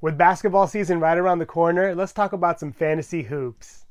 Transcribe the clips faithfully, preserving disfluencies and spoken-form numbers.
With basketball season right around the corner, let's talk about some fantasy hoops.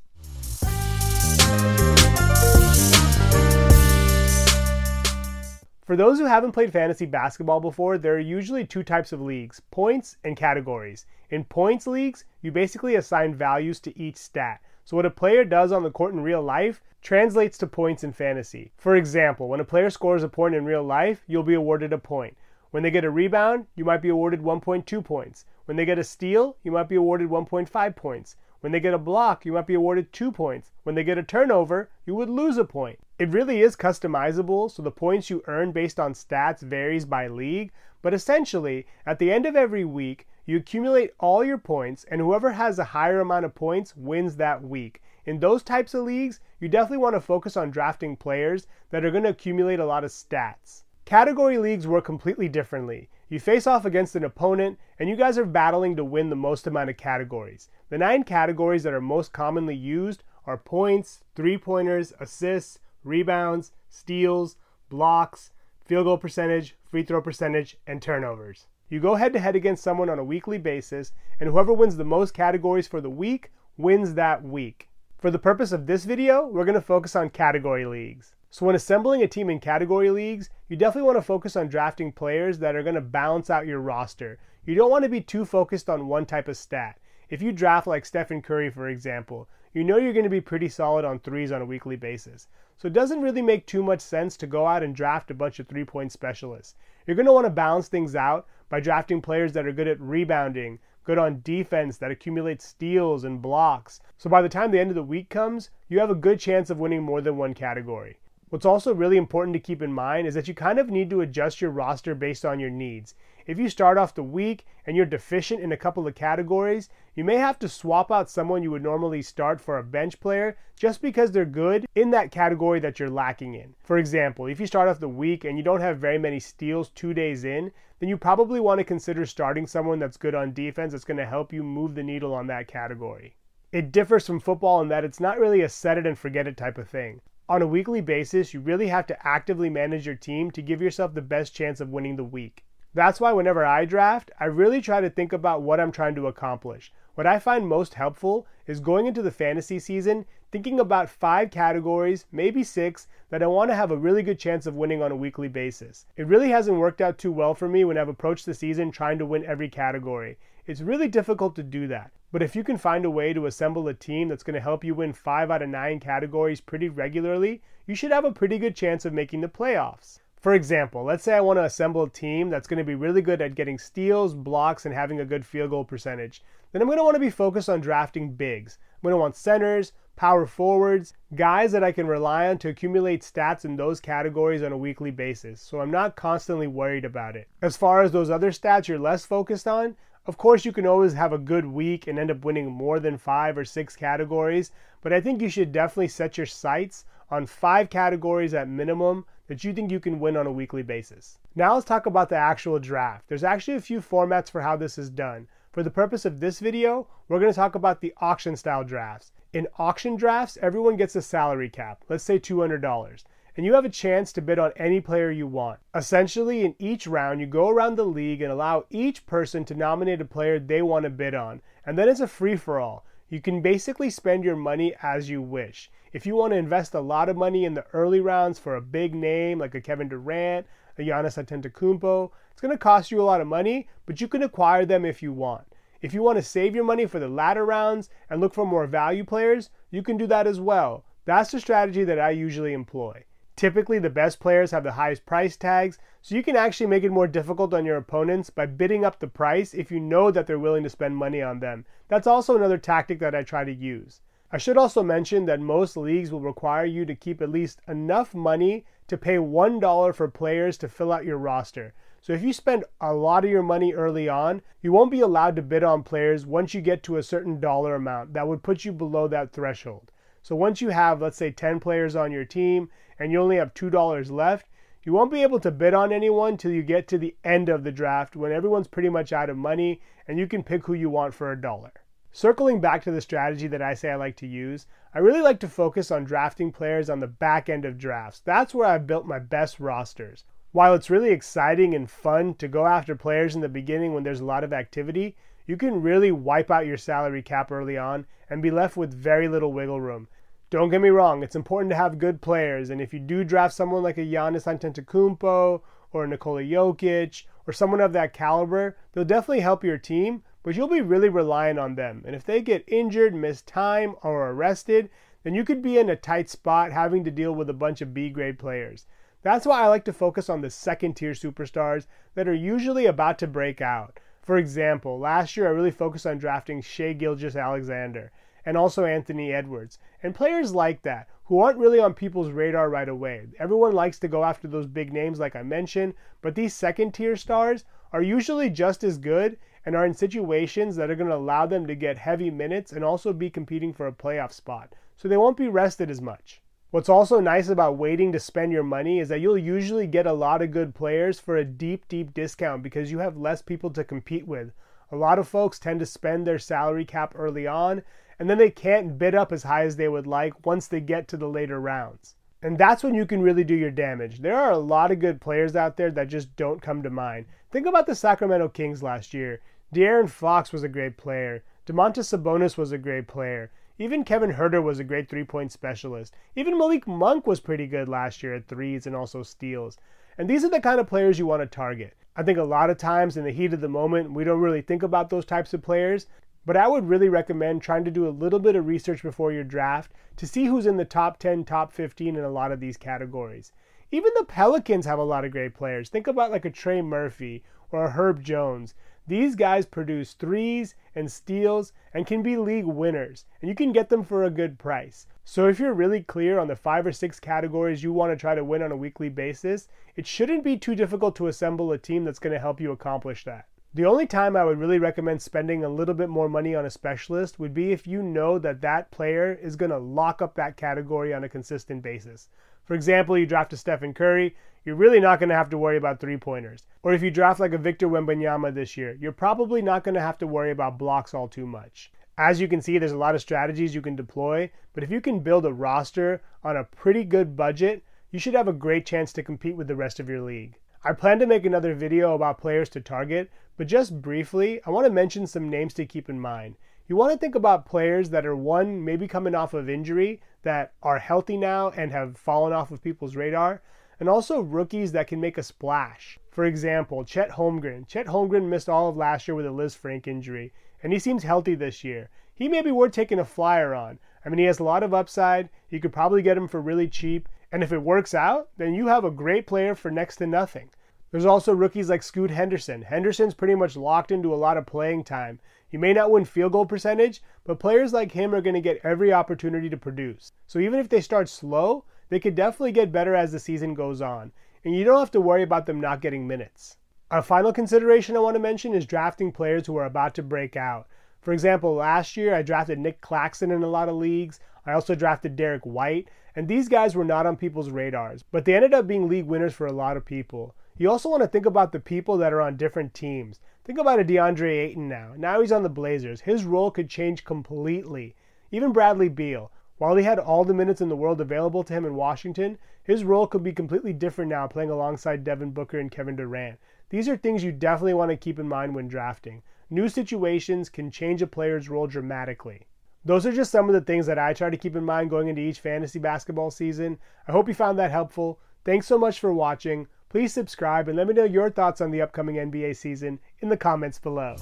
For those who haven't played fantasy basketball before, there are usually two types of leagues, points and categories. In points leagues, you basically assign values to each stat. So what a player does on the court in real life translates to points in fantasy. For example, when a player scores a point in real life, you'll be awarded a point. When they get a rebound, you might be awarded one point two points. When they get a steal, you might be awarded one point five points. When they get a block, you might be awarded two points. When they get a turnover, you would lose a point. It really is customizable, so the points you earn based on stats varies by league, but essentially, at the end of every week, you accumulate all your points, and whoever has a higher amount of points wins that week. In those types of leagues, you definitely want to focus on drafting players that are going to accumulate a lot of stats. Category leagues work completely differently. You face off against an opponent, and you guys are battling to win the most amount of categories. The nine categories that are most commonly used are points, three-pointers, assists, rebounds, steals, blocks, field goal percentage, free throw percentage, and turnovers. You go head-to-head against someone on a weekly basis, and whoever wins the most categories for the week wins that week. For the purpose of this video, we're going to focus on category leagues. So when assembling a team in category leagues, you definitely want to focus on drafting players that are going to balance out your roster. You don't want to be too focused on one type of stat. If you draft like Stephen Curry, for example, you know you're going to be pretty solid on threes on a weekly basis. So it doesn't really make too much sense to go out and draft a bunch of three-point specialists. You're going to want to balance things out by drafting players that are good at rebounding, good on defense, that accumulate steals and blocks. So by the time the end of the week comes, you have a good chance of winning more than one category. What's also really important to keep in mind is that you kind of need to adjust your roster based on your needs. If you start off the week and you're deficient in a couple of categories, you may have to swap out someone you would normally start for a bench player just because they're good in that category that you're lacking in. For example, if you start off the week and you don't have very many steals two days in, then you probably want to consider starting someone that's good on defense that's going to help you move the needle on that category. It differs from football in that it's not really a set it and forget it type of thing. On a weekly basis, you really have to actively manage your team to give yourself the best chance of winning the week. That's why whenever I draft, I really try to think about what I'm trying to accomplish. What I find most helpful is going into the fantasy season, thinking about five categories, maybe six, that I want to have a really good chance of winning on a weekly basis. It really hasn't worked out too well for me when I've approached the season trying to win every category. It's really difficult to do that. But if you can find a way to assemble a team that's going to help you win five out of nine categories pretty regularly, you should have a pretty good chance of making the playoffs. For example, let's say I want to assemble a team that's going to be really good at getting steals, blocks, and having a good field goal percentage. Then I'm going to want to be focused on drafting bigs. I'm going to want centers, power forwards, guys that I can rely on to accumulate stats in those categories on a weekly basis, so I'm not constantly worried about it. As far as those other stats you're less focused on, of course, you can always have a good week and end up winning more than five or six categories, but I think you should definitely set your sights on five categories at minimum that you think you can win on a weekly basis. Now let's talk about the actual draft. There's actually a few formats for how this is done. For the purpose of this video, we're going to talk about the auction style drafts. In auction drafts, everyone gets a salary cap, let's say two hundred dollars. And you have a chance to bid on any player you want. Essentially, in each round, you go around the league and allow each person to nominate a player they want to bid on, and then it's a free-for-all. You can basically spend your money as you wish. If you want to invest a lot of money in the early rounds for a big name like a Kevin Durant, a Giannis Antetokounmpo, it's going to cost you a lot of money, but you can acquire them if you want. If you want to save your money for the latter rounds and look for more value players, you can do that as well. That's the strategy that I usually employ. Typically, the best players have the highest price tags, so you can actually make it more difficult on your opponents by bidding up the price if you know that they're willing to spend money on them. That's also another tactic that I try to use. I should also mention that most leagues will require you to keep at least enough money to pay one dollar for players to fill out your roster. So if you spend a lot of your money early on, you won't be allowed to bid on players once you get to a certain dollar amount. That would put you below that threshold. So once you have, let's say, ten players on your team and you only have two dollars left, you won't be able to bid on anyone till you get to the end of the draft when everyone's pretty much out of money and you can pick who you want for a dollar. Circling back to the strategy that I say I like to use, I really like to focus on drafting players on the back end of drafts. That's where I've built my best rosters. While it's really exciting and fun to go after players in the beginning when there's a lot of activity, you can really wipe out your salary cap early on and be left with very little wiggle room. Don't get me wrong, it's important to have good players, and if you do draft someone like a Giannis Antetokounmpo or a Nikola Jokic or someone of that caliber, they'll definitely help your team, but you'll be really reliant on them. And if they get injured, miss time, or arrested, then you could be in a tight spot having to deal with a bunch of B-grade players. That's why I like to focus on the second-tier superstars that are usually about to break out. For example, last year I really focused on drafting Shai Gilgeous-Alexander and also Anthony Edwards, and players like that who aren't really on people's radar right away. Everyone likes to go after those big names like I mentioned, but these second-tier stars are usually just as good and are in situations that are going to allow them to get heavy minutes and also be competing for a playoff spot, so they won't be rested as much. What's also nice about waiting to spend your money is that you'll usually get a lot of good players for a deep, deep discount because you have less people to compete with. A lot of folks tend to spend their salary cap early on, and then they can't bid up as high as they would like once they get to the later rounds. And that's when you can really do your damage. There are a lot of good players out there that just don't come to mind. Think about the Sacramento Kings last year. De'Aaron Fox was a great player. DeMontis Sabonis was a great player. Even Kevin Huerter was a great three-point specialist. Even Malik Monk was pretty good last year at threes and also steals. And these are the kind of players you want to target. I think a lot of times in the heat of the moment, we don't really think about those types of players, but I would really recommend trying to do a little bit of research before your draft to see who's in the top ten, top fifteen in a lot of these categories. Even the Pelicans have a lot of great players. Think about like a Trey Murphy or a Herb Jones. These guys produce threes and steals and can be league winners, and you can get them for a good price. So if you're really clear on the five or six categories you want to try to win on a weekly basis, it shouldn't be too difficult to assemble a team that's going to help you accomplish that. The only time I would really recommend spending a little bit more money on a specialist would be if you know that that player is going to lock up that category on a consistent basis. For example, you draft a Stephen Curry, you're really not going to have to worry about three-pointers. Or if you draft like a Victor Wembanyama this year, you're probably not going to have to worry about blocks all too much. As you can see, there's a lot of strategies you can deploy, but if you can build a roster on a pretty good budget, you should have a great chance to compete with the rest of your league. I plan to make another video about players to target, but just briefly, I want to mention some names to keep in mind. You want to think about players that are, one, maybe coming off of injury, that are healthy now and have fallen off of people's radar, and also rookies that can make a splash. For example, Chet Holmgren. Chet Holmgren missed all of last year with a Lisfranc injury, and he seems healthy this year. He may be worth taking a flyer on. I mean, he has a lot of upside. You could probably get him for really cheap, and if it works out, then you have a great player for next to nothing. There's also rookies like Scoot Henderson. Henderson's pretty much locked into a lot of playing time. You may not win field goal percentage, but players like him are going to get every opportunity to produce. So even if they start slow, they could definitely get better as the season goes on, and you don't have to worry about them not getting minutes. A final consideration I want to mention is drafting players who are about to break out. For example, last year I drafted Nick Claxton in a lot of leagues. I also drafted Derek White, and these guys were not on people's radars, but they ended up being league winners for a lot of people. You also want to think about the people that are on different teams. Think about a DeAndre Ayton now. Now he's on the Blazers. His role could change completely. Even Bradley Beal. While he had all the minutes in the world available to him in Washington, his role could be completely different now playing alongside Devin Booker and Kevin Durant. These are things you definitely want to keep in mind when drafting. New situations can change a player's role dramatically. Those are just some of the things that I try to keep in mind going into each fantasy basketball season. I hope you found that helpful. Thanks so much for watching. Please subscribe and let me know your thoughts on the upcoming N B A season in the comments below.